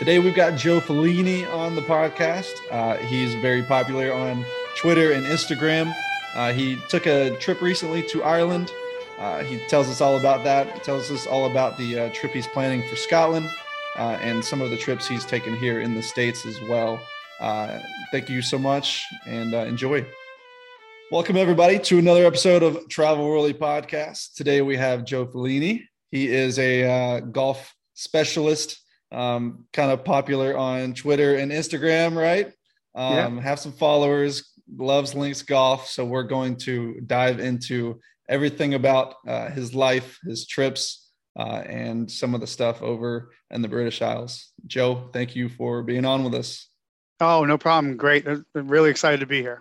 Today we've got Joe Fellini on the podcast. He's very popular on Twitter and Instagram. He took a trip recently to Ireland. He tells us all about that. He tells us all about the trip he's planning for Scotland and some of the trips he's taken here in the States as well. Thank you so much and enjoy. Welcome everybody to another episode of Travel Worldly Podcast. Today we have Joe Fellini. He is a golf specialist. Kind of popular on Twitter and Instagram, right? Yeah. Have some followers, loves Links Golf. So we're going to dive into everything about his life, his trips, and some of the stuff over in the British Isles. Joe, thank you for being on with us. Oh, no problem. Great. I'm really excited to be here.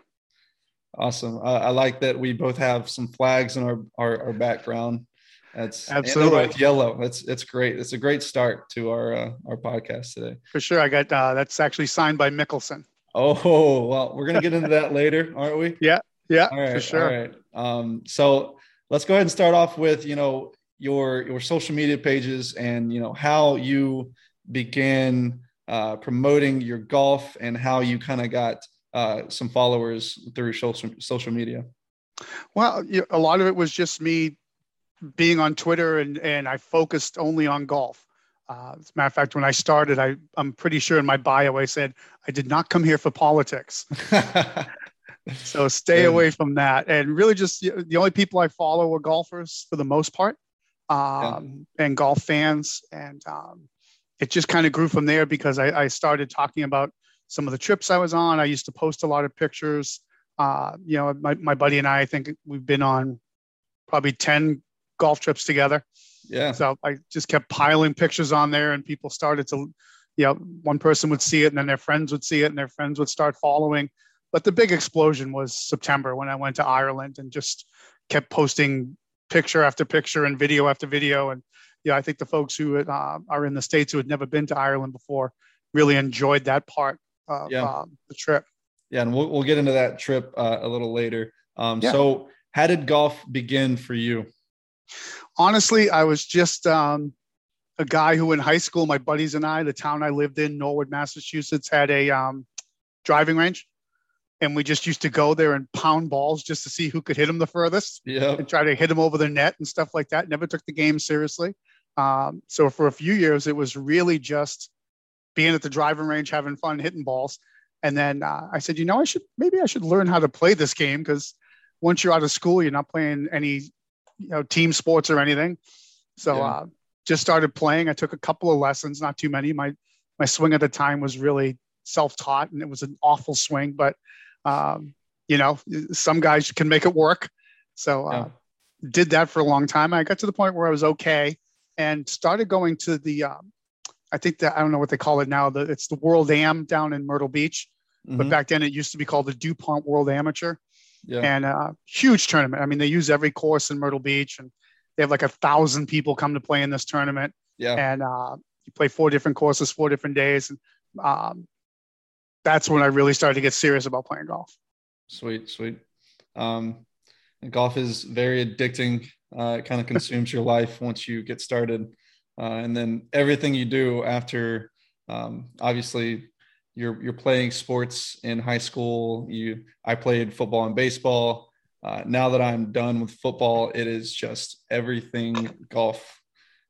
Awesome. I like that we both have some flags in our background. That's absolutely with yellow. It's great. It's a great start to our podcast today. For sure. I got that's actually signed by Mickelson. Oh, well, we're going to get into that later, aren't we? Yeah. Yeah, all right, for sure. All right. So let's go ahead and start off with, your social media pages and, how you began promoting your golf and how you kind of got some followers through social media. Well, a lot of it was just me being on Twitter and I focused only on golf. As a matter of fact, when I started, I'm pretty sure in my bio, I said, I did not come here for politics. So stay away from that. And really just the only people I follow are golfers for the most part, and golf fans. And it just kind of grew from there because I started talking about some of the trips I was on. I used to post a lot of pictures. My buddy and I think we've been on probably 10 golf trips together. Yeah. So I just kept piling pictures on there and people started to, one person would see it and then their friends would see it and their friends would start following. But the big explosion was September when I went to Ireland and just kept posting picture after picture and video after video. And I think the folks who are in the States who had never been to Ireland before really enjoyed that part of the trip. Yeah. And we'll get into that trip a little later. So how did golf begin for you? Honestly, I was just a guy who in high school, my buddies and I, the town I lived in, Norwood, Massachusetts, had a driving range. And we just used to go there and pound balls just to see who could hit them the furthest and try to hit them over the net and stuff like that. Never took the game seriously. So for a few years, it was really just being at the driving range, having fun, hitting balls. And then I said, I should learn how to play this game because once you're out of school, you're not playing any team sports or anything. So just started playing. I took a couple of lessons, not too many. My swing at the time was really self-taught and it was an awful swing, but some guys can make it work. So did that for a long time. I got to the point where I was okay and started going to the, I don't know what they call it now. It's the World Am down in Myrtle Beach. Mm-hmm. But back then it used to be called the DuPont World Amateur. Yeah. And a huge tournament. I mean, they use every course in Myrtle Beach and they have like 1,000 people come to play in this tournament. Yeah. And you play 4 different courses, 4 different days. And that's when I really started to get serious about playing golf. Sweet. And golf is very addicting. It kind of consumes your life once you get started. And then everything you do after, obviously, you're playing sports in high school. I played football and baseball. Now that I'm done with football, it is just everything golf.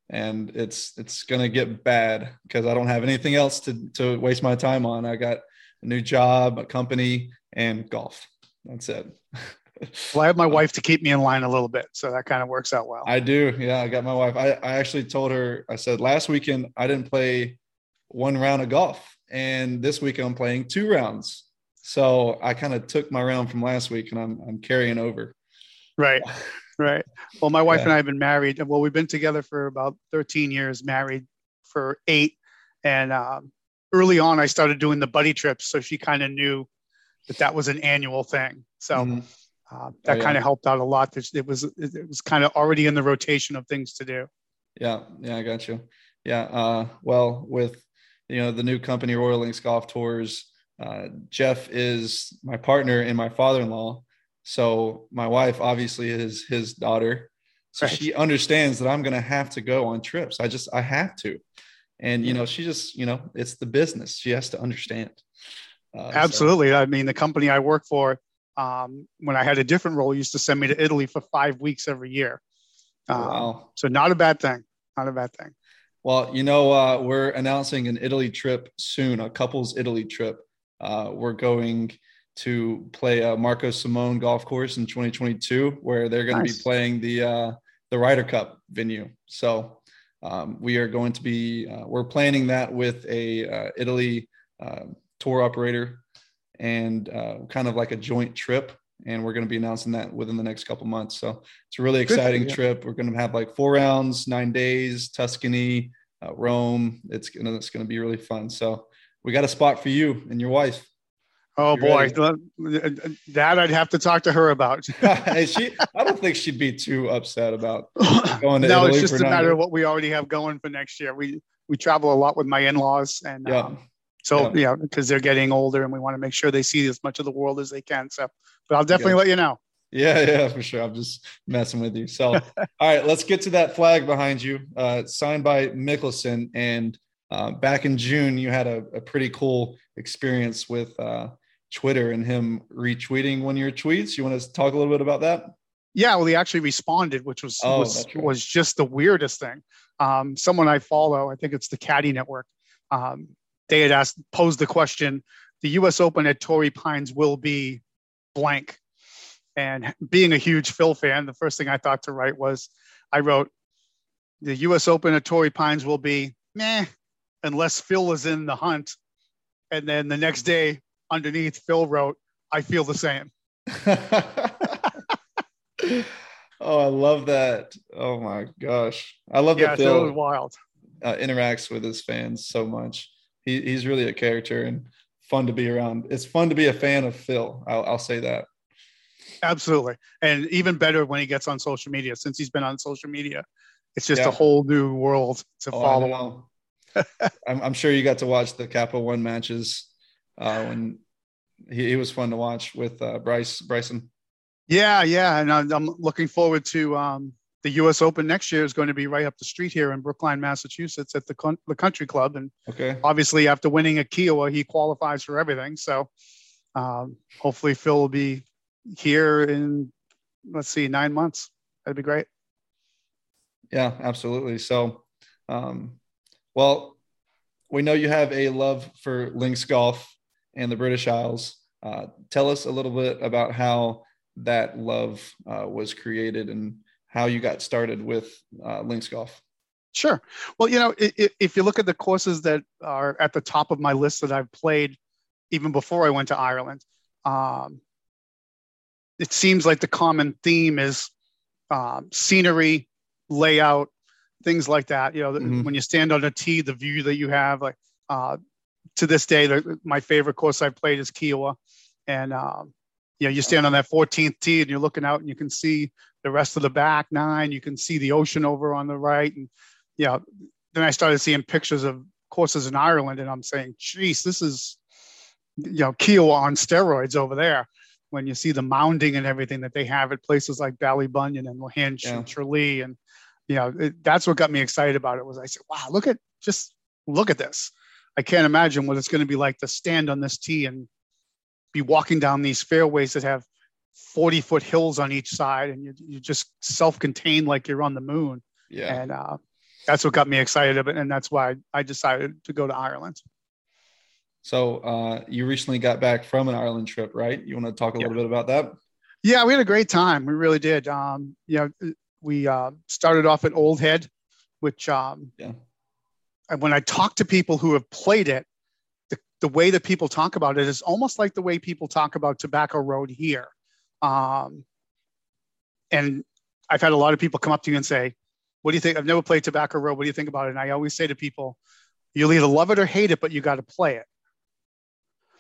And it's going to get bad because I don't have anything else to waste my time on. I got a new job, a company, and golf. That's it. Well, I have my wife to keep me in line a little bit. So that kind of works out well. I do. Yeah, I got my wife. I actually told her, I said, last weekend I didn't play 1 round of golf. And this week I'm playing 2 rounds. So I kind of took my round from last week and I'm carrying over. Right. Well, my wife and I have been married. Well, we've been together for about 13 years, married for 8. And early on, I started doing the buddy trips. So she kind of knew that was an annual thing. So that kind of helped out a lot. It was kind of already in the rotation of things to do. Yeah, I got you. Yeah. Well, with the new company, Royal Links Golf Tours. Jeff is my partner and my father-in-law. So my wife obviously is his daughter. So she understands that I'm going to have to go on trips. I have to. And, you know, she just, you know, it's the business. She has to understand. Absolutely. So. I mean, the company I work for, when I had a different role, used to send me to Italy for 5 weeks every year. Wow. So not a bad thing. Not a bad thing. Well, you know, we're announcing an Italy trip soon, a couples Italy trip. We're going to play a Marco Simone golf course in 2022, where they're going to be playing the Ryder Cup venue. So we are going to be, we're planning that with a Italy tour operator and kind of like a joint trip. And we're going to be announcing that within the next couple months. So it's a really exciting trip. We're going to have like 4 rounds, 9 days, Tuscany, Rome. It's going to be really fun. So we got a spot for you and your wife. Oh, boy. That I'd have to talk to her about. I don't think she'd be too upset about going to Italy. No, it's just a matter of what we already have going for next year. We travel a lot with my in-laws. And so, because they're getting older and we want to make sure they see as much of the world as they can. So, but I'll definitely let you know. Yeah, for sure. I'm just messing with you. So, all right, let's get to that flag behind you. Signed by Mickelson. And back in June, you had a pretty cool experience with Twitter and him retweeting one of your tweets. You want to talk a little bit about that? Yeah, well, he actually responded, which was just the weirdest thing. Someone I follow, I think it's the Caddy Network, they had posed the question, the U.S. Open at Torrey Pines will be blank. And being a huge Phil fan, the first thing I thought to write was, I wrote, the U.S. Open at Torrey Pines will be meh, unless Phil is in the hunt. And then the next day, underneath, Phil wrote, I feel the same. Oh, I love that. Oh, my gosh. I love that Phil was wild. Interacts with his fans so much. He's really a character and fun to be around. It's fun to be a fan of Phil. I'll say that. Absolutely. And even better when he gets on social media. Since he's been on social media, it's just a whole new world to follow. I'm sure you got to watch the Capital One matches. When he was fun to watch with Bryson. Yeah. And I'm looking forward to the U.S. Open next year is going to be right up the street here in Brookline, Massachusetts at the country club. And obviously after winning a Kiawah, he qualifies for everything. So hopefully Phil will be here in, 9 months. That'd be great. Yeah, absolutely. So, well, we know you have a love for Links Golf and the British Isles. Tell us a little bit about how that love was created and how you got started with Links Golf. Sure. Well, you know, if you look at the courses that are at the top of my list that I've played even before I went to Ireland, it seems like the common theme is scenery, layout, things like that. You know, when you stand on a tee, the view that you have, like to this day, my favorite course I've played is Kiawah. And, you stand on that 14th tee and you're looking out and you can see the rest of the back nine, you can see the ocean over on the right. And then I started seeing pictures of courses in Ireland and I'm saying, geez, this is, Kiawah on steroids over there. When you see the mounding and everything that they have at places like Ballybunion and Lahinch and Tralee and, that's what got me excited about it was I said, wow, look at this. I can't imagine what it's going to be like to stand on this tee and be walking down these fairways that have 40-foot hills on each side. And you're just self-contained like you're on the moon. Yeah. And that's what got me excited about it. And that's why I decided to go to Ireland. So you recently got back from an Ireland trip, right? You want to talk a little bit about that? Yeah, we had a great time. We really did. We started off at Old Head, which when I talk to people who have played it, the way that people talk about it is almost like the way people talk about Tobacco Road here. And I've had a lot of people come up to you and say, what do you think? I've never played Tobacco Road. What do you think about it? And I always say to people, you'll either love it or hate it, but you got to play it.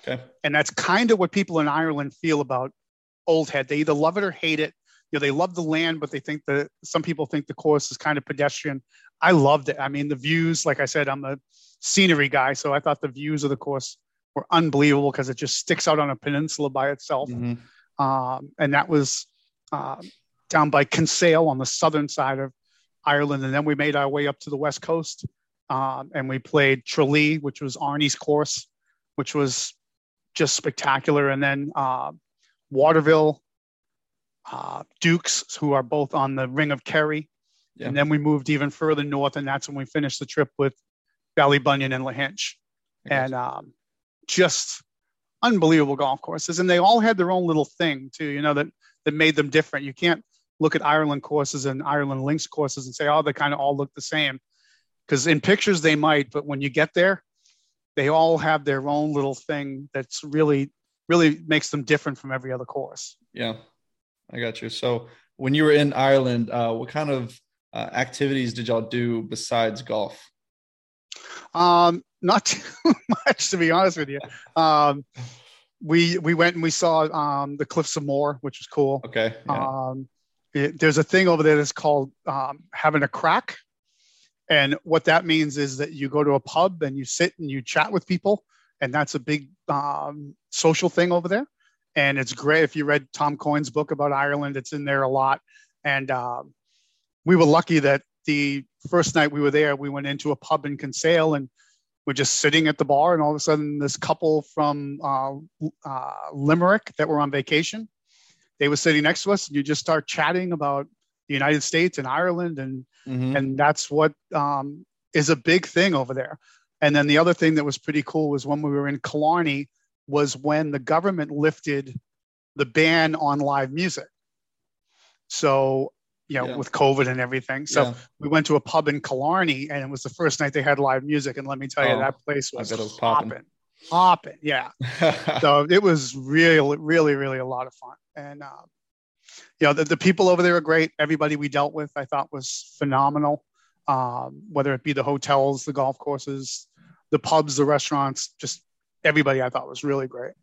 Okay. And that's kind of what people in Ireland feel about Old Head. They either love it or hate it. They love the land, but they think that some people think the course is kind of pedestrian. I loved it. I mean, the views, like I said, I'm a scenery guy. So I thought the views of the course were unbelievable because it just sticks out on a peninsula by itself. Mm-hmm. And that was down by Kinsale on the southern side of Ireland. And then we made our way up to the West Coast and we played Tralee, which was Arnie's course, which was just spectacular. And then Waterville, Dukes, who are both on the Ring of Kerry. Yeah. And then we moved even further north, and that's when we finished the trip with Ballybunion and Lahinch. Okay. And just unbelievable golf courses. And they all had their own little thing, too, you know, that made them different. You can't look at Ireland courses and Ireland Links courses and say, oh, they kind of all look the same. Because in pictures they might, but when you get there, they all have their own little thing that's really, really makes them different from every other course. Yeah, I got you. So when you were in Ireland, what kind of activities did y'all do besides golf? Not too much, to be honest with you. We went and we saw the Cliffs of Moher, which was cool. Okay. Yeah. There's a thing over there that's called having a crack. And what that means is that you go to a pub and you sit and you chat with people. And that's a big social thing over there. And it's great. If you read Tom Coyne's book about Ireland, it's in there a lot. And we were lucky that the first night we were there, we went into a pub in Kinsale and we're just sitting at the bar. And all of a sudden, this couple from Limerick that were on vacation, they were sitting next to us. And you just start chatting about the United States and Ireland. And mm-hmm. and that's what is a big thing over there. And then the other thing that was pretty cool was when we were in Killarney was when the government lifted the ban on live music. So, you know, yeah. with COVID and everything. So yeah. we went to a pub in Killarney and it was the first night they had live music. And let me tell you, that place was popping. Yeah. So it was really, really, really a lot of fun. And, you know, the people over there are great. Everybody we dealt with, I thought was phenomenal. Whether it be the hotels, the golf courses, the pubs, the restaurants, just everybody I thought was really great.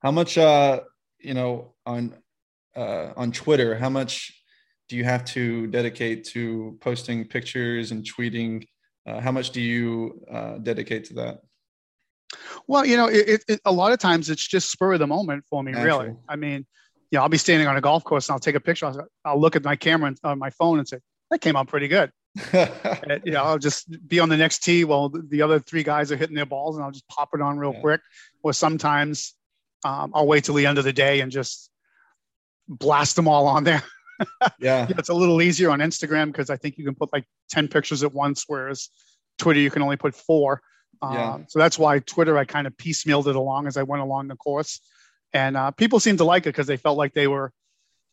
How much, you know, on Twitter, how much do you have to dedicate to posting pictures and tweeting? How much do you dedicate to that? Well, you know, it a lot of times it's just spur of the moment for me, Naturally. Really. I mean, you know, I'll be standing on a golf course and I'll take a picture. I'll look at my camera and my phone and say, that came out pretty good. And, you know, I'll just be on the next tee while the other three guys are hitting their balls and I'll just pop it on real quick. Or sometimes I'll wait till the end of the day and just blast them all on there. Yeah. It's a little easier on Instagram because I think you can put like 10 pictures at once, whereas Twitter, you can only put 4. So that's why Twitter, I kind of piecemealed it along as I went along the course. And people seemed to like it because they felt like they were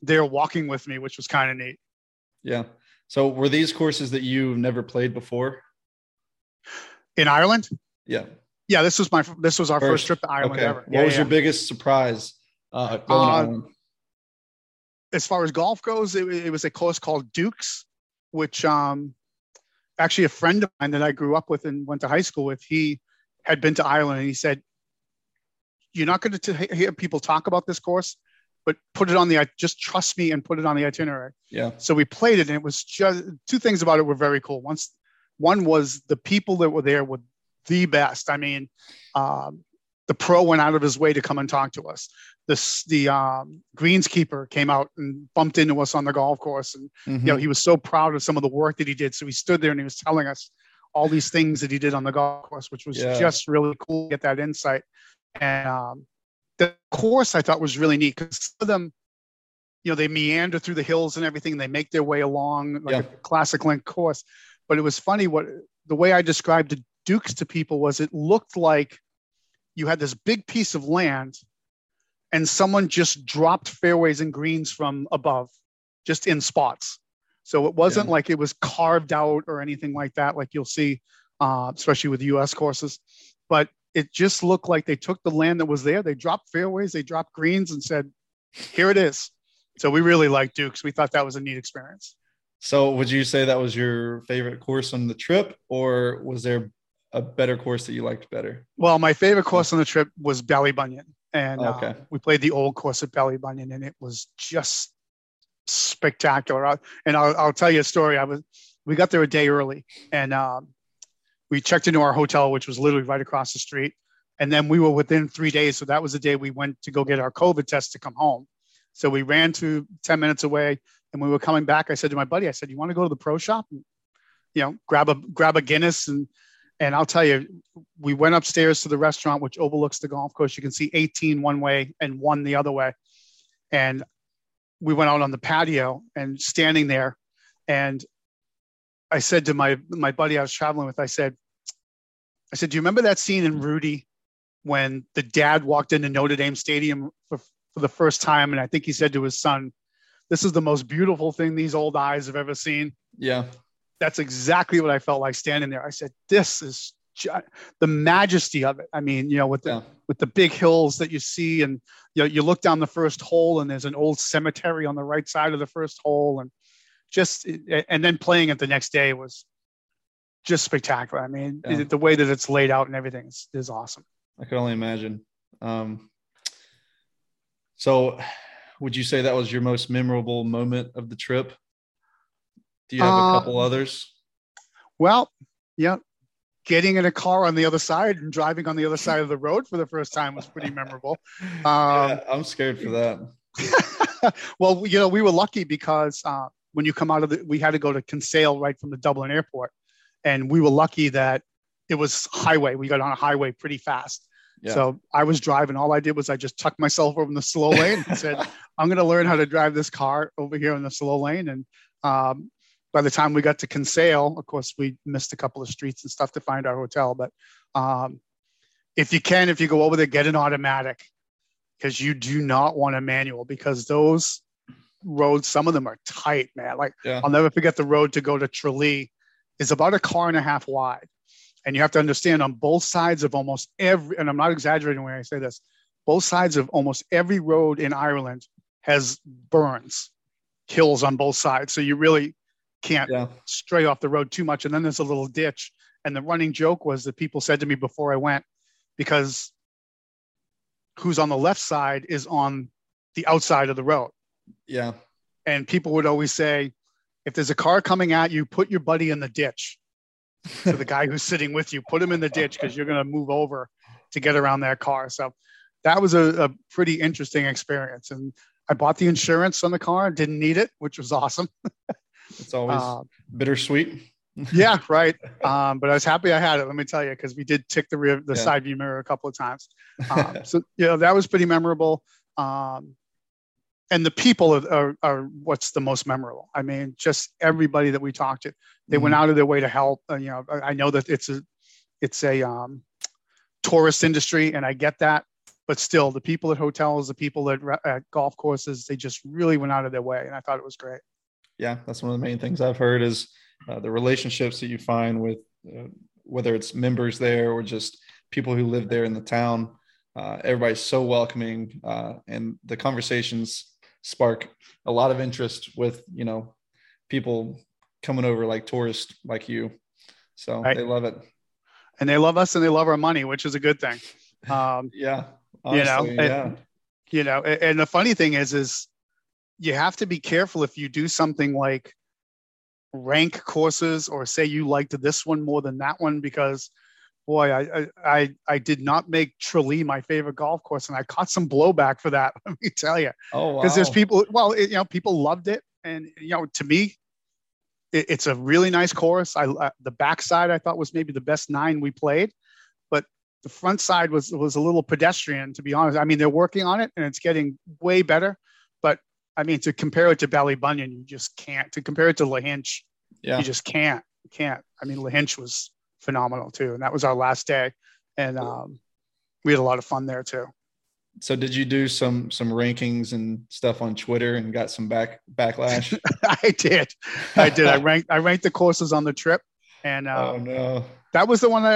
there walking with me, which was kind of neat. Yeah. So were these courses that you've never played before? In Ireland? Yeah. Yeah, this was our first trip to Ireland ever. What was your biggest surprise going on? As far as golf goes, it was a course called Dukes, which actually a friend of mine that I grew up with and went to high school with, he had been to Ireland and he said, you're not going to hear people talk about this course, but just trust me and put it on the itinerary. Yeah. So we played it and it was just two things about it were very cool. One was the people that were there were the best. I mean, the pro went out of his way to come and talk to us. The greenskeeper came out and bumped into us on the golf course. And, mm-hmm. you know, he was so proud of some of the work that he did. So he stood there and he was telling us all these things that he did on the golf course, which was just really cool to get that insight. And, the course I thought was really neat because some of them, you know, they meander through the hills and everything. And they make their way along like a classic link course. But it was funny the way I described the Dukes to people was it looked like you had this big piece of land and someone just dropped fairways and greens from above, just in spots. So it wasn't like it was carved out or anything like that, like you'll see, especially with US courses. But it just looked like they took the land that was there. They dropped fairways, they dropped greens and said, here it is. So we really liked Dukes. We thought that was a neat experience. So would you say that was your favorite course on the trip or was there a better course that you liked better? Well, my favorite course on the trip was Ballybunion. And we played the old course at Ballybunion and it was just spectacular. I'll tell you a story. We got there a day early and, we checked into our hotel, which was literally right across the street. And then we were within 3 days. So that was the day we went to go get our COVID test to come home. So we ran to 10 minutes away and we were coming back. I said to my buddy, you want to go to the pro shop? And you know, grab a Guinness. And I'll tell you, we went upstairs to the restaurant, which overlooks the golf course. You can see 18 one way and one the other way. And we went out on the patio and standing there. And I said to my buddy I was traveling with, I said, do you remember that scene in Rudy when the dad walked into Notre Dame Stadium for the first time? And I think he said to his son, this is the most beautiful thing these old eyes have ever seen. Yeah. That's exactly what I felt like standing there. I said, this is the majesty of it. I mean, you know, with the big hills that you see, and you know, you look down the first hole and there's an old cemetery on the right side of the first hole, and then playing it the next day was just spectacular. I mean, the way that it's laid out and everything is awesome. I could only imagine. So would you say that was your most memorable moment of the trip? Do you have a couple others? Well, yeah. Getting in a car on the other side and driving on the other side of the road for the first time was pretty memorable. I'm scared for that. Well, you know, we were lucky because when you come out of we had to go to Kinsale right from the Dublin airport. And we were lucky that it was highway. We got on a highway pretty fast. Yeah. So I was driving. All I did was I just tucked myself over in the slow lane and said, I'm going to learn how to drive this car over here in the slow lane. And by the time we got to Kinsale, of course, we missed a couple of streets and stuff to find our hotel. But if you go over there, get an automatic, because you do not want a manual, because those roads, some of them are tight, man. Like, yeah. I'll never forget the road to go to Tralee is about a car and a half wide. And you have to understand, on both sides of almost every, and I'm not exaggerating when I say this, both sides of almost every road in Ireland has burns, hills on both sides. So you really can't stray off the road too much. And then there's a little ditch. And the running joke was that people said to me before I went, because who's on the left side is on the outside of the road. Yeah. And people would always say, if there's a car coming at you, put your buddy in the ditch. So the guy who's sitting with you, put him in the ditch, because you're going to move over to get around that car. So that was a pretty interesting experience. And I bought the insurance on the car and didn't need it, which was awesome. It's always bittersweet. Yeah, right. But I was happy I had it, let me tell you, because we did tick the side view mirror a couple of times. So, you know, that was pretty memorable. And the people are what's the most memorable. I mean, just everybody that we talked to, they went out of their way to help. And, you know, I know that it's a tourist industry, and I get that, but still, the people at hotels, the people at golf courses, they just really went out of their way, and I thought it was great. Yeah, that's one of the main things I've heard is the relationships that you find with whether it's members there or just people who live there in the town. Everybody's so welcoming, and the conversations spark a lot of interest with, you know, people coming over like tourists like you. So right. They love it, and they love us, and they love our money, which is a good thing. Yeah. Honestly, you know, and the funny thing is you have to be careful if you do something like rank courses or say you liked this one more than that one, because boy, I did not make Tralee my favorite golf course, and I caught some blowback for that, let me tell you. Oh, wow. Because there's people, people loved it, and you know, to me, it's a really nice course. The backside I thought was maybe the best nine we played, but the front side was a little pedestrian, to be honest. I mean, they're working on it, and it's getting way better. But I mean, to compare it to Ballybunion, you just can't. To compare it to Lahinch, you just can't. You can't. I mean, Lahinch was phenomenal too, and that was our last day, and we had a lot of fun there too. So did you do some rankings and stuff on Twitter and got some backlash? I did. I ranked the courses on the trip, and that was the one I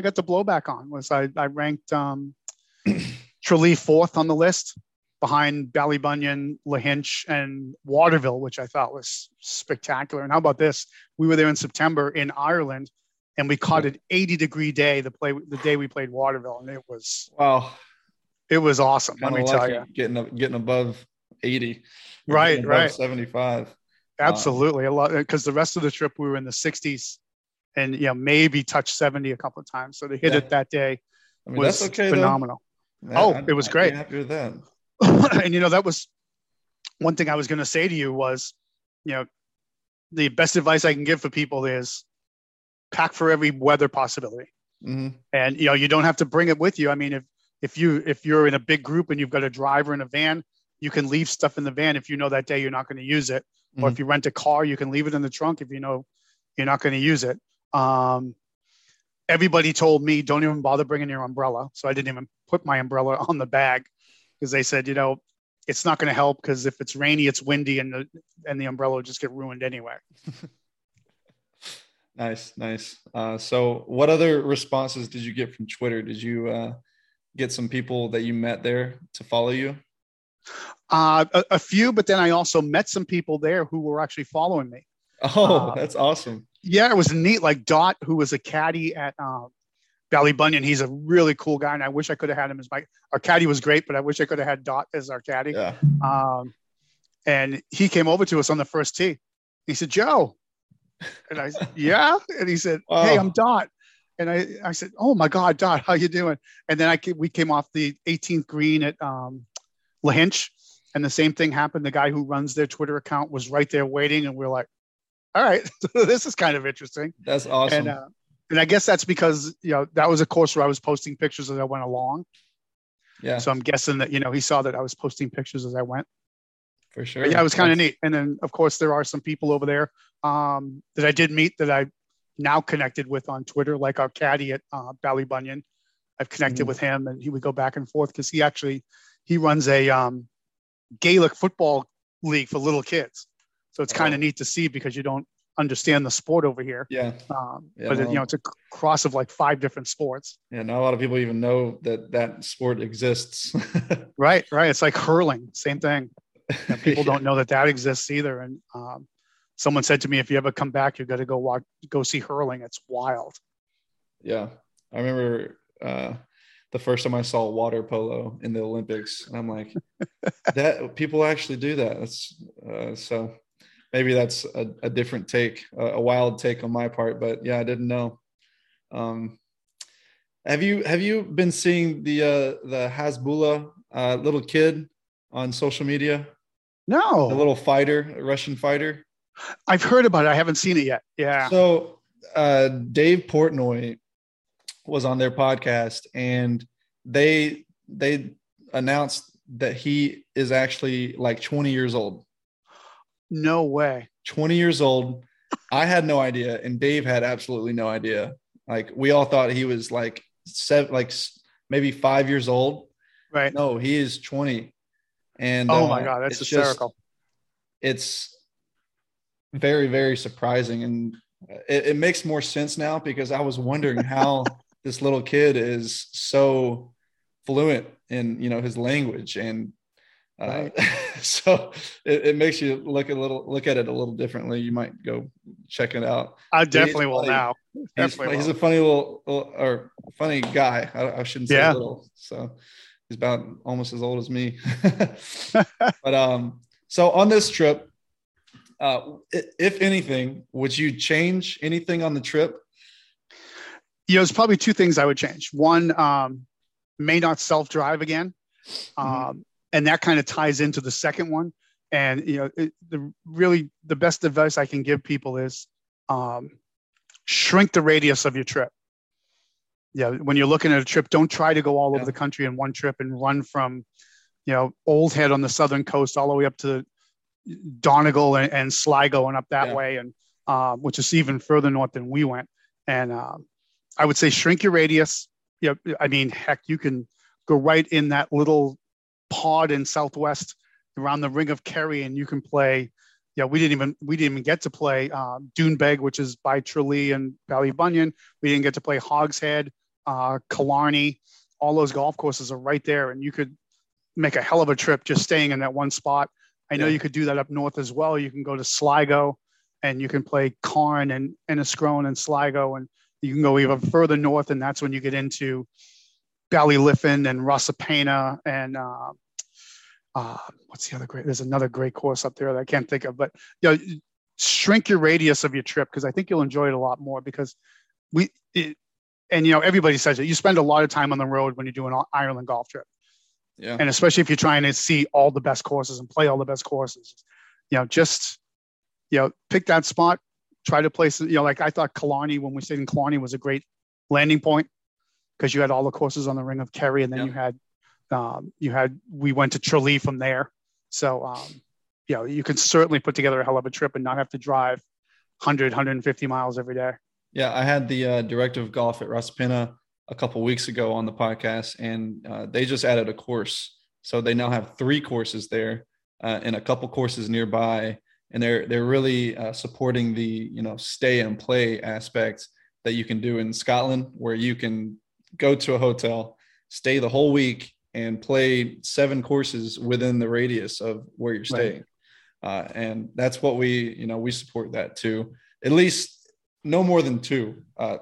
got the blowback on, was I ranked Tralee fourth on the list, behind Ballybunion, Lahinch, and Waterville, which I thought was spectacular. And how about this, we were there in September in Ireland, and we caught an 80-degree day the day we played Waterville, and it was it was awesome. Let me tell you, getting above 80, right, above 75, absolutely, a lot, because the rest of the trip we were in the 60s, and you know, maybe touched 70 a couple of times. So to hit it that day, I mean, was phenomenal. Man, it was great. I'm happy with that. And you know, that was one thing I was going to say to you was, you know, the best advice I can give for people is pack for every weather possibility. Mm-hmm. And, you know, you don't have to bring it with you. I mean, if you're in a big group and you've got a driver in a van, you can leave stuff in the van if you know that day you're not going to use it. Mm-hmm. Or if you rent a car, you can leave it in the trunk if you know you're not going to use it. Everybody told me, don't even bother bringing your umbrella. So I didn't even put my umbrella on the bag because they said, you know, it's not going to help because if it's rainy, it's windy, and the umbrella will just get ruined anyway. Nice. So what other responses did you get from Twitter? Did you get some people that you met there to follow you? A few, but then I also met some people there who were actually following me. Oh, that's awesome. Yeah, it was neat. Like Dot, who was a caddy at Ballybunion. He's a really cool guy, and I wish I could have had him as our caddy was great, but I wish I could have had Dot as our caddy. Yeah. And he came over to us on the first tee. He said, Joe. And I said, yeah. And he said, hey, I'm Dot. And I said, oh my God, Dot, how you doing? And then we came off the 18th green at Lahinch, and the same thing happened. The guy who runs their Twitter account was right there waiting, and we're like, all right, this is kind of interesting. That's awesome. And I guess that's because, you know, that was a course where I was posting pictures as I went along. Yeah. So I'm guessing that, you know, he saw that I was posting pictures as I went. For sure. But yeah, it was kind of neat. And then, of course, there are some people over there that I did meet that I now connected with on Twitter, like our caddy at Ballybunion. I've connected with him, and he would go back and forth because he runs a Gaelic football league for little kids. So it's kind of neat to see because you don't understand the sport over here. Yeah. But you know, it's a cross of like 5 different sports. Yeah. Not a lot of people even know that sport exists. Right. It's like hurling. Same thing. And people don't know that exists either. And someone said to me, if you ever come back, you've got to go see hurling. It's wild. Yeah. I remember the first time I saw water polo in the Olympics, and I'm like, that people actually do that. That's so maybe that's a different take, a wild take on my part, but yeah, I didn't know. Have you been seeing the Hasbullah little kid on social media? No. The little fighter, a Russian fighter. I've heard about it. I haven't seen it yet. Yeah. So Dave Portnoy was on their podcast, and they announced that he is actually like 20 years old. No way. 20 years old. I had no idea. And Dave had absolutely no idea. Like, we all thought he was like maybe 5 years old. Right. No, he is 20. And oh my God, that's hysterical. It's very, very surprising. And it makes more sense now because I was wondering how this little kid is so fluent in, you know, his language. And so it makes you look at it a little differently. You might go check it out. I definitely will now. He's a funny funny guy. I shouldn't say little. So he's about almost as old as me. But so on this trip, if anything, would you change anything on the trip? You know, there's probably 2 things I would change. One, may not self-drive again. And that kind of ties into the second one. And, you know, the best advice I can give people is shrink the radius of your trip. Yeah. When you're looking at a trip, don't try to go all over the country in one trip and run from, you know, Old Head on the southern coast all the way up to Donegal and Sligo and up that way. And which is even further north than we went. And I would say shrink your radius. Yeah. I mean, heck, you can go right in that little pod in Southwest around the Ring of Kerry, and you can play. Yeah, we didn't even get to play Dunbeg, which is by Tralee and Ballybunion. We didn't get to play Hogshead, Killarney. All those golf courses are right there, and you could make a hell of a trip just staying in that one spot. I know you could do that up north as well. You can go to Sligo, and you can play Carn and Enniscrone and Sligo, and you can go even further north, and that's when you get into Ballyliffin and Rosapenna and what's the other great? There's another great course up there that I can't think of. But you know, shrink your radius of your trip because I think you'll enjoy it a lot more. Because you know, everybody says that you spend a lot of time on the road when you do an Ireland golf trip, and especially if you're trying to see all the best courses and play all the best courses. You know, just you know, pick that spot, try to place it. You know, like I thought Killarney, when we stayed in Killarney, was a great landing point because you had all the courses on the Ring of Kerry, and then we went to Tralee from there. So, you know, you can certainly put together a hell of a trip and not have to drive 100, 150 miles every day. Yeah, I had the director of golf at Rosapenna a couple weeks ago on the podcast, and they just added a course. So they now have 3 courses there and a couple courses nearby. And they're really supporting the, you know, stay and play aspect that you can do in Scotland, where you can go to a hotel, stay the whole week, and play 7 courses within the radius of where you're staying. Right. And that's what we support that too. At least no more than 2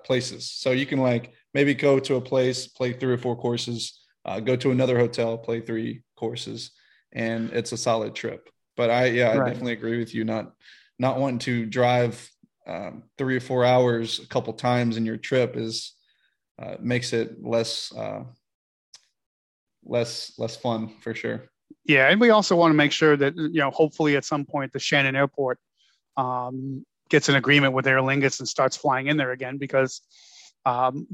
places. So you can like maybe go to a place, play 3 or 4 courses, go to another hotel, play 3 courses, and it's a solid trip. But I definitely agree with you. Not wanting to drive 3 or 4 hours a couple times in your trip is makes it less fun for sure. Yeah, and we also want to make sure that, you know, hopefully at some point the Shannon Airport gets an agreement with Aer Lingus and starts flying in there again, because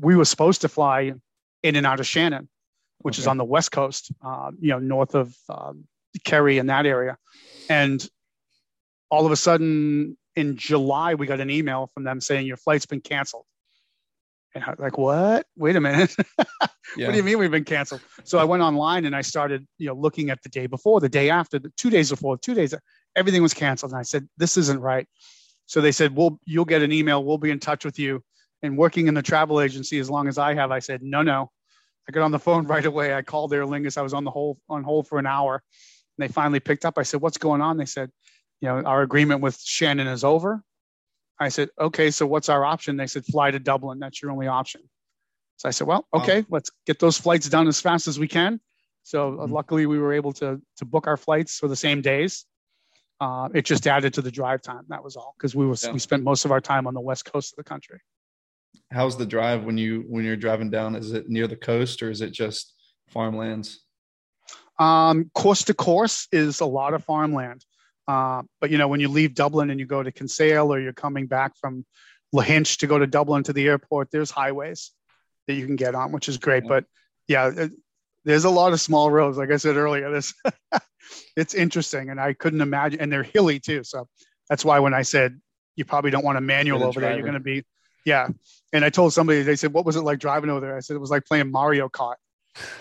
we were supposed to fly in and out of Shannon, which is on the West Coast, you know, north of Kerry in that area. And all of a sudden in July, we got an email from them saying your flight's been canceled. And I was like, what? Wait a minute. Yeah. What do you mean we've been canceled? So I went online and I started, you know, looking at the day before, the day after, the 2 days before, 2 days, everything was canceled. And I said, this isn't right. So they said, well, you'll get an email. We'll be in touch with you. And working in the travel agency as long as I have, I said, no. I got on the phone right away. I called Aer Lingus. I was on hold for an hour. And they finally picked up. I said, what's going on? They said, you know, our agreement with Shannon is over. I said, okay, so what's our option? They said, fly to Dublin. That's your only option. So I said, well, okay, let's get those flights done as fast as we can. So luckily we were able to book our flights for the same days. It just added to the drive time. That was all, because we spent most of our time on the West Coast of the country. How's the drive when you're driving down? Is it near the coast or is it just farmlands? Course to course is a lot of farmland. But, you know, when you leave Dublin and you go to Kinsale, or you're coming back from Lahinch to go to Dublin to the airport, there's highways that you can get on, which is great. Yeah. But, there's a lot of small roads. Like I said earlier, it's interesting. And I couldn't imagine. And they're hilly, too. So that's why when I said you probably don't want a manual over there, you're going to be. Yeah. And I told somebody, they said, what was it like driving over there? I said, it was like playing Mario Kart.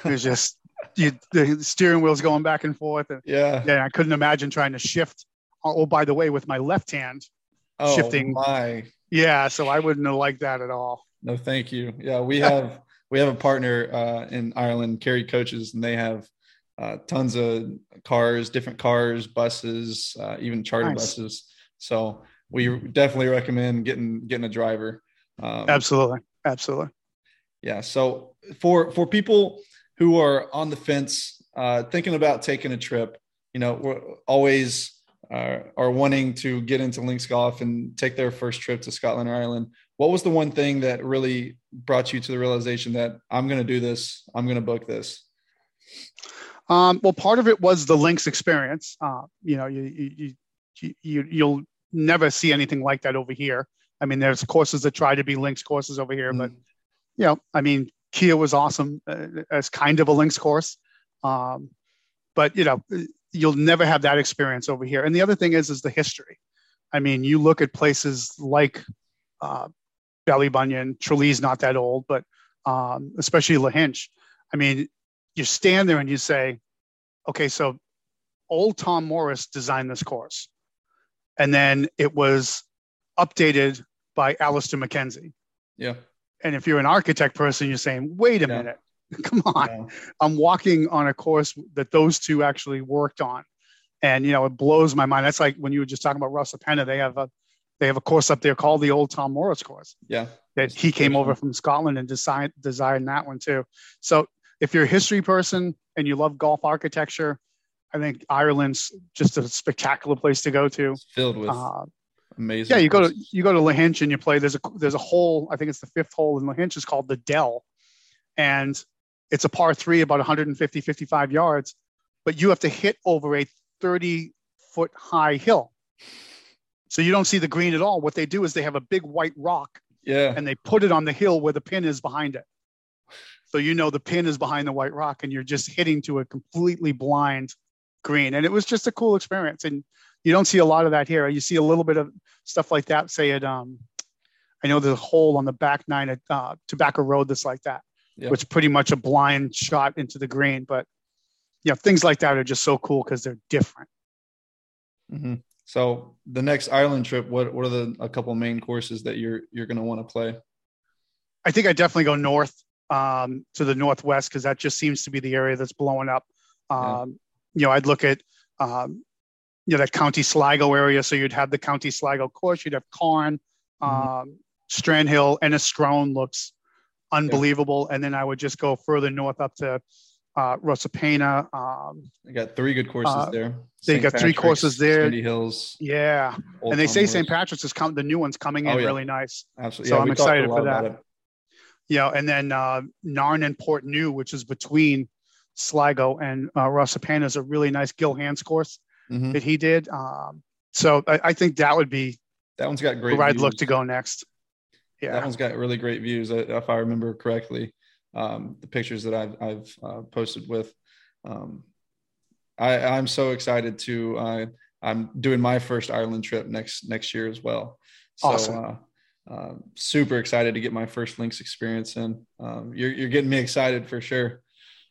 It was just the steering wheel's going back and forth. And, I couldn't imagine trying to shift. Oh, by the way, with my left hand shifting. My. Yeah. So I wouldn't have liked that at all. No, thank you. Yeah. We have a partner in Ireland, Kerry Coaches, and they have tons of cars, different cars, buses, even charter buses. So we definitely recommend getting a driver. Absolutely. Yeah. So for people who are on the fence, thinking about taking a trip, you know, we're always are wanting to get into links golf and take their first trip to Scotland or Ireland. What was the one thing that really brought you to the realization that I'm going to do this, I'm going to book this? Well, part of it was the links experience. You know, you'll never see anything like that over here. I mean, there's courses that try to be links courses over here, but you know, I mean, Kiawah was awesome as kind of a links course. But you know, you'll never have that experience over here. And the other thing is the history. I mean, you look at places like Ballybunion, Tralee's not that old, but especially Lahinch. I mean, you stand there and you say, okay, so old Tom Morris designed this course. And then it was updated by Alistair McKenzie. Yeah. And if you're an architect person, you're saying, wait a minute, come on. Yeah. I'm walking on a course that those two actually worked on. And, you know, it blows my mind. That's like when you were just talking about Rosapenna, they have a course up there called the Old Tom Morris course. Yeah. That he came over from Scotland and designed that one too. So if you're a history person and you love golf architecture, I think Ireland's just a spectacular place to go to. It's filled with amazing. Yeah, you go to Lahinch and you play. There's a hole. I think it's the 5th hole in Lahinch. It's called the Dell, and it's a par 3, about 55 yards. But you have to hit over a 30-foot high hill, So you don't see the green at all. What they do is they have a big white rock, yeah, and they put it on the hill where the pin is behind it. So, you know, the pin is behind the white rock and you're just hitting to a completely blind green. And it was just a cool experience. And you don't see a lot of that here. You see a little bit of stuff like that, say at, I know there's a hole on the back nine at Tobacco Road that's like that, yeah, which pretty much a blind shot into the green. But, you know, things like that are just so cool because they're different. Mm-hmm. So the next Ireland trip, what are a couple main courses that you're going to want to play? I think I definitely go north, to the northwest, because that just seems to be the area that's blowing up. You know, I'd look at, you know, that County Sligo area. So you'd have the County Sligo course, you'd have Carn, Strandhill, Enniscrone looks unbelievable. Yeah. And then I would just go further north up to Rosapenna. They got three good courses there. They got three courses there. Sandy Hills. Yeah. Old and they say St. Patrick's is coming. The new one's coming in really nice. Absolutely. So yeah, I'm excited for that. Yeah. And then Nairn and Port New, which is between Sligo and Rosapenna, is a really nice Gil Hands course that he did. So I think that would be, that one's got great, where I'd look to go next. Yeah. That one's got really great views. If I remember correctly, the pictures that I've posted with, I'm so excited to, I'm doing my first Ireland trip next year as well. So, awesome. Super excited to get my first Links experience in. You're getting me excited for sure.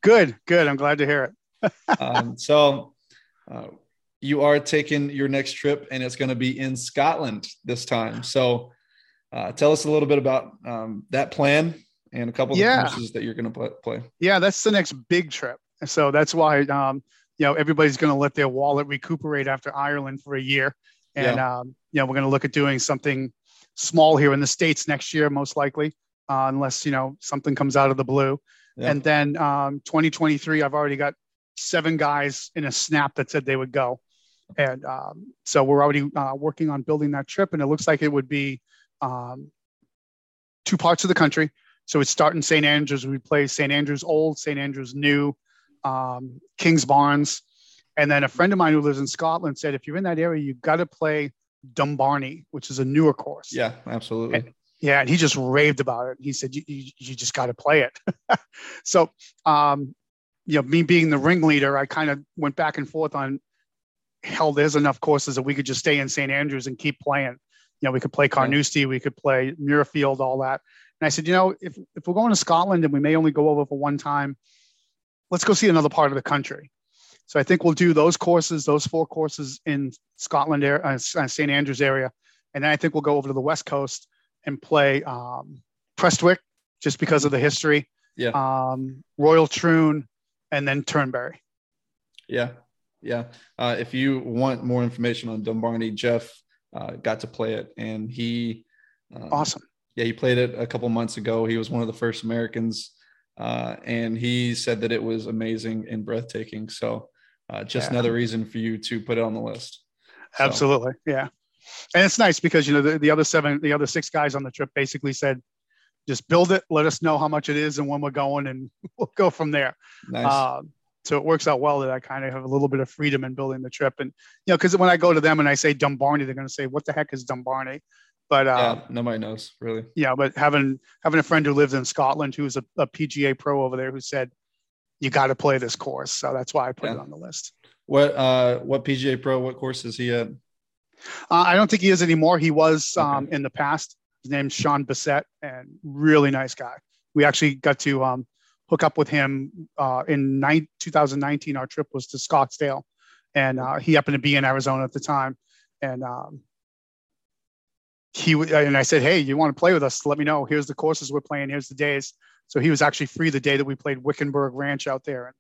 Good. I'm glad to hear it. So you are taking your next trip, and it's going to be in Scotland this time. So tell us a little bit about that plan and a couple of the courses that you're going to play. Yeah, that's the next big trip. So that's why, you know, everybody's going to let their wallet recuperate after Ireland for a year. And, you know, we're going to look at doing something small here in the States next year, most likely, unless, you know, something comes out of the blue. Yeah. And then 2023, I've already got 7 guys in a snap that said they would go. And so we're already working on building that trip. And it looks like it would be 2 parts of the country. So it's starting St. Andrews. We play St. Andrews Old, St. Andrews New, King's Barnes. And then a friend of mine who lives in Scotland said, if you're in that area, you've got to play Dumbarnie, which is a newer course. Yeah, absolutely. And he just raved about it. He said, you just got to play it. So, you know, me being the ringleader, I kind of went back and forth on, hell, there's enough courses that we could just stay in St. Andrews and keep playing. You know, we could play Carnoustie, we could play Muirfield, all that. And I said, you know, if we're going to Scotland and we may only go over for one time, let's go see another part of the country. So I think we'll do those courses, those 4 courses in Scotland, St. Andrews area. And then I think we'll go over to the West Coast and play Prestwick, just because of the history, Royal Troon, and then Turnberry. Yeah, yeah. If you want more information on Dumbarnie, Jeff got to play it, and he awesome. Yeah, he played it a couple months ago. He was one of the first Americans, and he said that it was amazing and breathtaking. So just another reason for you to put it on the list. Absolutely, so. Yeah. And it's nice because, you know, the other 6 guys on the trip basically said, just build it. Let us know how much it is and when we're going, and we'll go from there. Nice. So it works out well that I kind of have a little bit of freedom in building the trip. And, you know, because when I go to them and I say Dumbarnie, they're going to say, what the heck is Dumbarnie? But nobody knows really. Yeah. But having a friend who lives in Scotland, who's a PGA pro over there, who said, you got to play this course. So that's why I put it on the list. What PGA pro, what course is he at? I don't think he is anymore. He was in the past. His name's Sean Bissett, and really nice guy. We actually got to hook up with him in 2019. Our trip was to Scottsdale, and he happened to be in Arizona at the time. And I said, hey, you want to play with us? Let me know. Here's the courses we're playing. Here's the days. So he was actually free the day that we played Wickenburg Ranch out there. And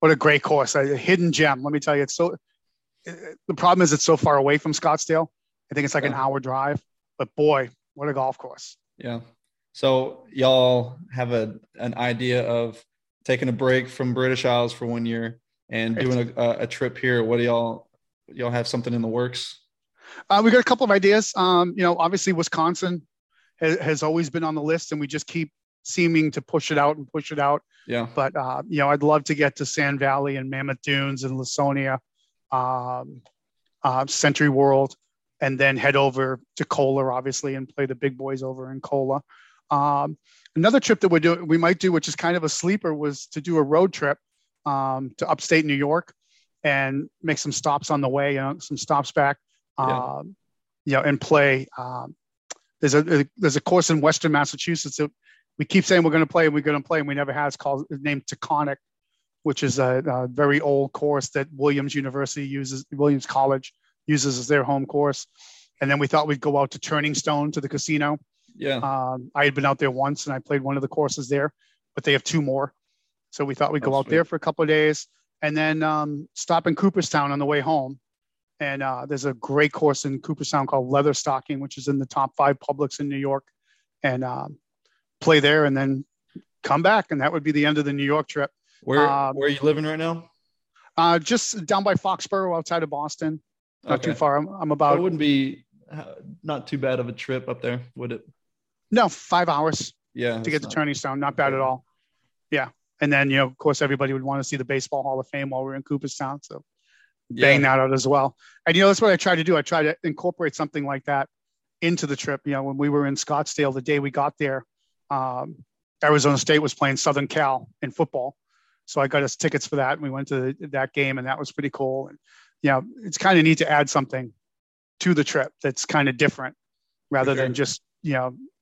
what a great course. A hidden gem. Let me tell you, it's so... The problem is it's so far away from Scottsdale. I think it's like an hour drive, but boy, what a golf course. Yeah. So y'all have an idea of taking a break from British Isles for 1 year and doing a trip here. What do y'all have something in the works? We got a couple of ideas. You know, obviously Wisconsin has always been on the list, and we just keep seeming to push it out. Yeah. But, you know, I'd love to get to Sand Valley and Mammoth Dunes and Lisonia, Century World, and then head over to Kohler, obviously, and play the big boys over in Kohler. Another trip that we might do, which is kind of a sleeper, was to do a road trip to upstate New York and make some stops on the way, some stops back, and play. There's a course in Western Massachusetts that we keep saying we're going to play, and we never have. It's called, named Taconic, which is a very old course that Williams College uses as their home course. And then we thought we'd go out to Turning Stone, to the casino. Yeah. I had been out there once and I played one of the courses there, but they have two more. So we thought we'd go out there for a couple of days and then stop in Cooperstown on the way home. And there's a great course in Cooperstown called Leatherstocking, which is in the top 5 publics in New York, and play there and then come back. And that would be the end of the New York trip. Where are you living right now? Just down by Foxborough, outside of Boston. Not too far. It wouldn't be not too bad of a trip up there, would it? No, 5 hours. Yeah, to get to Turning Stone. Not bad at all. Yeah. And then, of course, everybody would want to see the Baseball Hall of Fame while we're in Cooperstown. So bang that out as well. And, that's what I try to do. I try to incorporate something like that into the trip. When we were in Scottsdale, the day we got there, Arizona State was playing Southern Cal in football. So I got us tickets for that, and we went to that game, and that was pretty cool. And it's kind of neat to add something to the trip that's kind of different, rather than just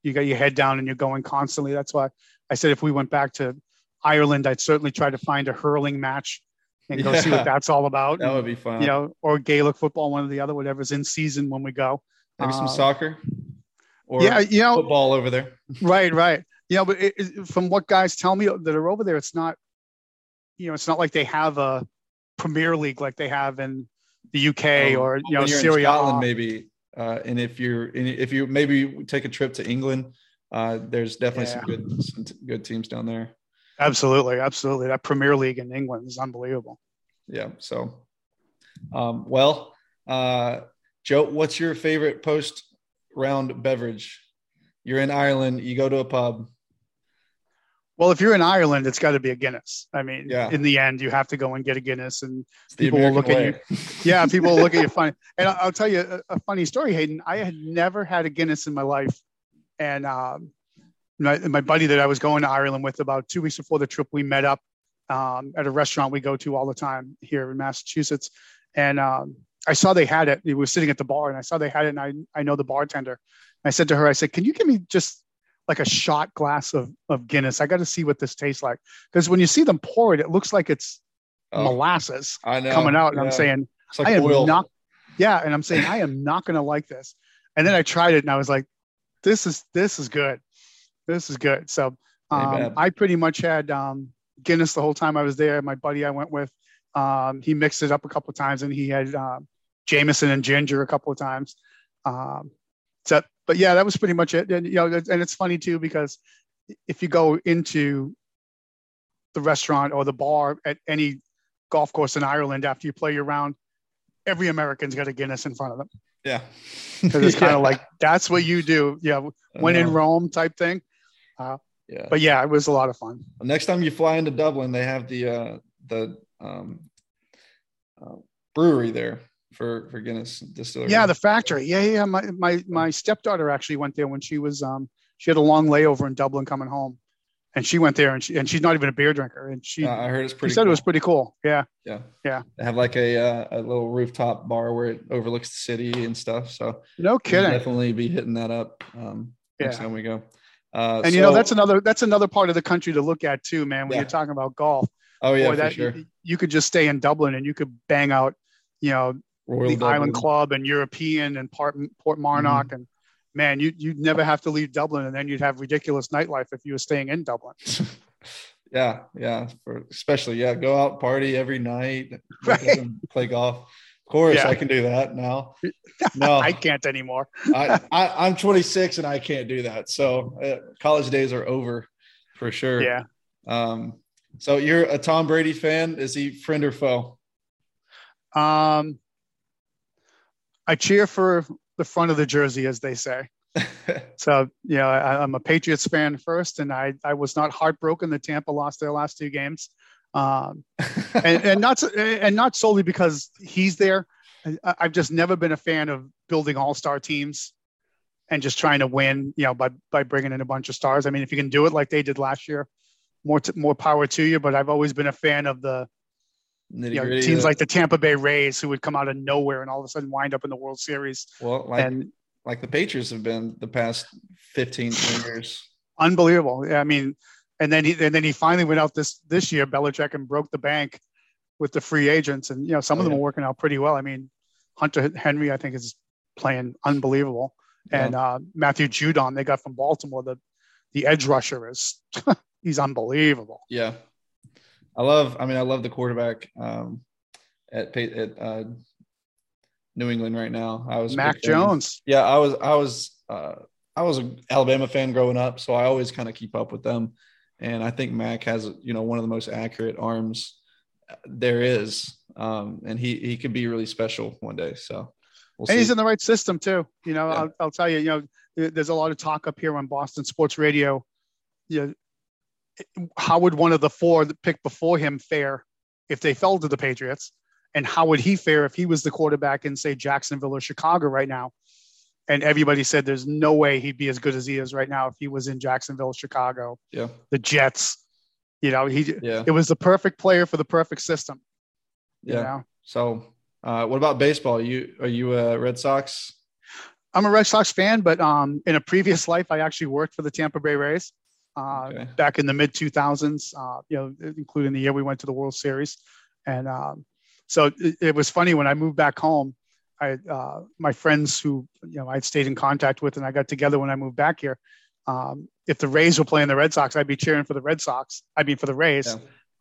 you got your head down and you're going constantly. That's why I said if we went back to Ireland, I'd certainly try to find a hurling match and go see what that's all about. That would be fun. Or Gaelic football, one or the other, whatever's in season when we go. Maybe some soccer. Or football over there. Right. But from what guys tell me that are over there, it's not. It's not like they have a Premier League like they have in the UK or Serie A. Maybe, and if you maybe take a trip to England, there's definitely some good teams down there. Absolutely. That Premier League in England is unbelievable. Yeah. So, Joe, what's your favorite post round beverage? You're in Ireland. You go to a pub. Well, if you're in Ireland, it's got to be a Guinness. I mean, in the end, you have to go and get a Guinness, and people will look at you. Yeah, people will look at you funny. And I'll tell you a funny story, Hayden. I had never had a Guinness in my life. And my buddy that I was going to Ireland with, about 2 weeks before the trip, we met up at a restaurant we go to all the time here in Massachusetts. And I saw they had it. We were sitting at the bar, and I saw they had it, and I know the bartender. And I said to her, can you give me just like a shot glass of Guinness? I got to see what this tastes like, because when you see them pour it, it looks like it's molasses coming out. And I'm saying, like I am not going to like this. And then I tried it and I was like, this is good. So I pretty much had Guinness the whole time I was there. My buddy I went with, he mixed it up a couple of times, and he had Jameson and ginger a couple of times. But yeah, that was pretty much it. And, and it's funny too, because if you go into the restaurant or the bar at any golf course in Ireland, after you play your round, every American's got a Guinness in front of them. Yeah. Because it's kind of like, that's what you do. Yeah. When in Rome type thing. But yeah, it was a lot of fun. Well, next time you fly into Dublin, they have the brewery there. For Guinness Distillery. Yeah, the factory. Yeah. My stepdaughter actually went there when she was she had a long layover in Dublin coming home, and she went there, and she's not even a beer drinker, and she I heard it's pretty. She said it was pretty cool. Yeah. They have like a little rooftop bar where it overlooks the city and stuff. So no kidding. We'll definitely be hitting that up next time we go. And that's another part of the country to look at too, man. When you're talking about golf, sure. You could just stay in Dublin and you could bang out, Royal the Island Club and European and Port Marnock, and man, you'd never have to leave Dublin, and then you'd have ridiculous nightlife if you were staying in Dublin. Go out, party every night, right. Play golf. Of course, I can do that now. No, I can't anymore. I'm 26 and I can't do that. So college days are over for sure. Yeah. So you're a Tom Brady fan. Is he friend or foe? I cheer for the front of the jersey, as they say. So, I'm a Patriots fan first, and I was not heartbroken that Tampa lost their last two games. And not solely because he's there, I've just never been a fan of building all-star teams and just trying to win, you know, by bringing in a bunch of stars. I mean, if you can do it like they did last year, more power to you. But I've always been a fan of the, you know, teams like the Tampa Bay Rays, who would come out of nowhere and all of a sudden wind up in the World Series. Well, like the Patriots have been the past 15 years. Unbelievable. Yeah, I mean, and then he finally went out this year, Belichick, and broke the bank with the free agents. And, you know, some of them are working out pretty well. I mean, Hunter Henry, I think, is playing unbelievable. Yeah. And Matthew Judon, they got from Baltimore, the edge rusher is – he's unbelievable. Yeah. I love the quarterback at New England right now. I was Mac Jones. Yeah, I was an Alabama fan growing up, so I always kind of keep up with them. And I think Mac has, you know, one of the most accurate arms there is, and he could be really special one day. So we'll see. And he's in the right system too. You know, yeah. I'll tell you, you know, there's a lot of talk up here on Boston Sports Radio. You know, how would one of the four that picked before him fare if they fell to the Patriots, and how would he fare if he was the quarterback in, say, Jacksonville or Chicago right now? And everybody said there's no way he'd be as good as he is right now if he was in Jacksonville, Chicago, the Jets. You know, it was the perfect player for the perfect system. Yeah. You know? So, what about baseball? Are you a Red Sox? I'm a Red Sox fan, but in a previous life, I actually worked for the Tampa Bay Rays. Back in the mid 2000s, you know, including the year we went to the World Series. And so it was funny when I moved back home, I my friends who, you know, I'd stayed in contact with and I got together when I moved back here. If the Rays were playing the Red Sox, I'd be cheering for the Red Sox. I mean, for the Rays. Yeah.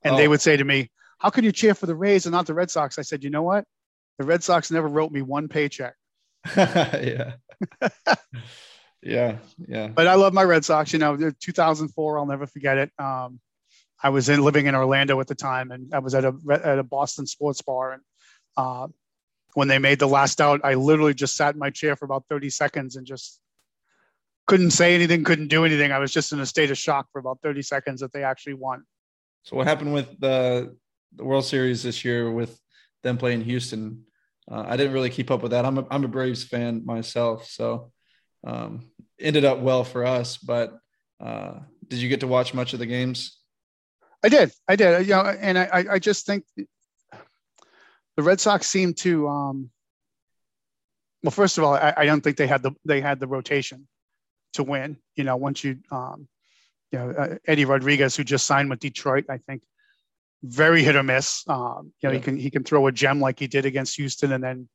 And they would say to me, how can you cheer for the Rays and not the Red Sox? I said, you know what? The Red Sox never wrote me one paycheck. Yeah. Yeah, yeah. But I love my Red Sox. You know, 2004, I'll never forget it. I was living in Orlando at the time, and I was at a Boston sports bar. And when they made the last out, I literally just sat in my chair for about 30 seconds and just couldn't say anything, couldn't do anything. I was just in a state of shock for about 30 seconds that they actually won. So what happened with the World Series this year with them playing Houston? I didn't really keep up with that. I'm a Braves fan myself, so. Ended up well for us, but did you get to watch much of the games? I did. You know, and I just think the Red Sox seemed to. Well, first of all, I don't think they had the rotation to win. You know, once you, you know, Eddie Rodriguez, who just signed with Detroit, I think, very hit or miss. You know, he can throw a gem like he did against Houston, and then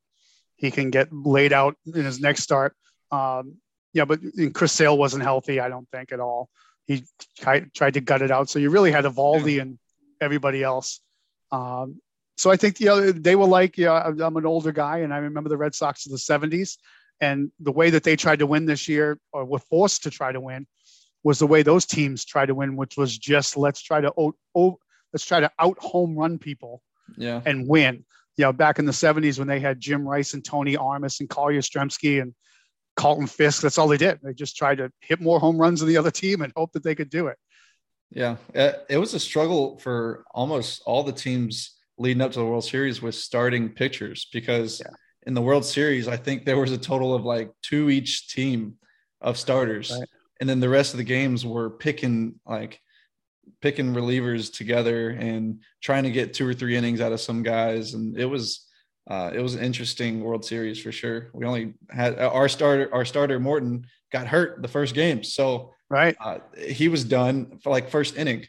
he can get laid out in his next start. Yeah, but Chris Sale wasn't healthy, I don't think, at all. He tried to gut it out. So you really had Evaldi and everybody else. So I think, you know, they were like, yeah, I'm an older guy, and I remember the Red Sox of the 70s. And the way that they tried to win this year, or were forced to try to win, was the way those teams tried to win, which was just let's try to out home run people and win. You know, back in the 70s when they had Jim Rice and Tony Armas and Carl Yastrzemski and Carlton Fisk, that's all they did. They just tried to hit more home runs than the other team and hope that they could do it. Yeah. It was a struggle for almost all the teams leading up to the World Series with starting pitchers, because in the World Series, I think there was a total of like two each team of starters. Right. And then the rest of the games were picking relievers together and trying to get two or three innings out of some guys. And it was an interesting World Series for sure. We only had our starter Morton got hurt the first game, so he was done for like first inning.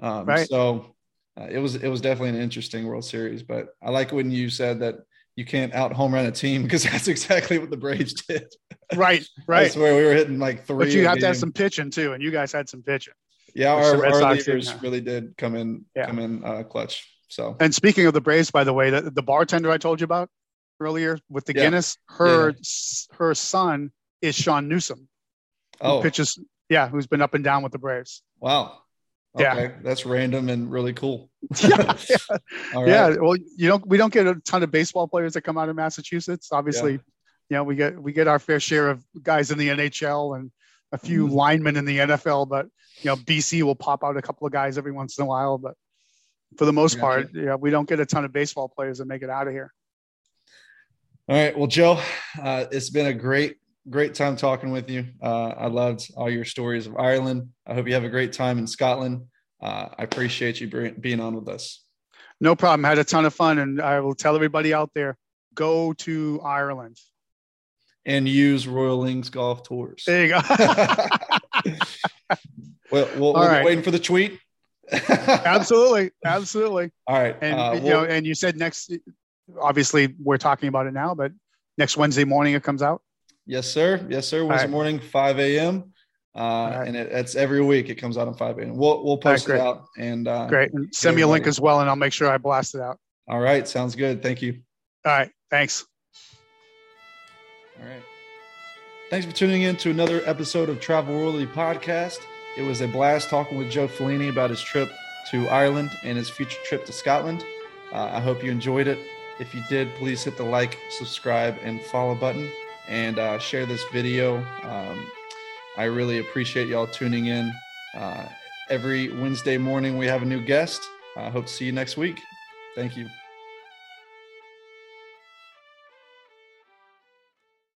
So it was definitely an interesting World Series. But I like when you said that you can't out home run a team, because that's exactly what the Braves did. Right. I swear we were hitting like three. But you have to have some pitching too, and you guys had some pitching. Yeah, our leaders really did come in clutch. So, and speaking of the Braves, by the way, the bartender I told you about earlier with the Guinness, her son is Sean Newsome, who's been up and down with the Braves. Wow, okay. That's random and really cool. All right. Well, we don't get a ton of baseball players that come out of Massachusetts. Obviously, you know, we get our fair share of guys in the NHL and a few linemen in the NFL, but you know, BC will pop out a couple of guys every once in a while, but. For the most part, we don't get a ton of baseball players that make it out of here. All right. Well, Joe, it's been a great time talking with you. I loved all your stories of Ireland. I hope you have a great time in Scotland. I appreciate you being on with us. No problem. I had a ton of fun, and I will tell everybody out there, go to Ireland. And use Royal Links Golf Tours. There you go. Well, we'll be waiting for the tweet. Absolutely. All right. And and you said next, obviously we're talking about it now, but next Wednesday morning it comes out. Yes, sir. Wednesday morning, 5 a.m. Right. And it's every week. It comes out on 5 a.m. We'll post it out. And great. And send me a link as well, and I'll make sure I blast it out. All right. Sounds good. Thank you. All right. Thanks. All right. Thanks for tuning in to another episode of Travel Worldly Podcast. It was a blast talking with Joe Fellini about his trip to Ireland and his future trip to Scotland. I hope you enjoyed it. If you did, please hit the like, subscribe, and follow button, and share this video. I really appreciate y'all tuning in. Every Wednesday morning, we have a new guest. I hope to see you next week. Thank you.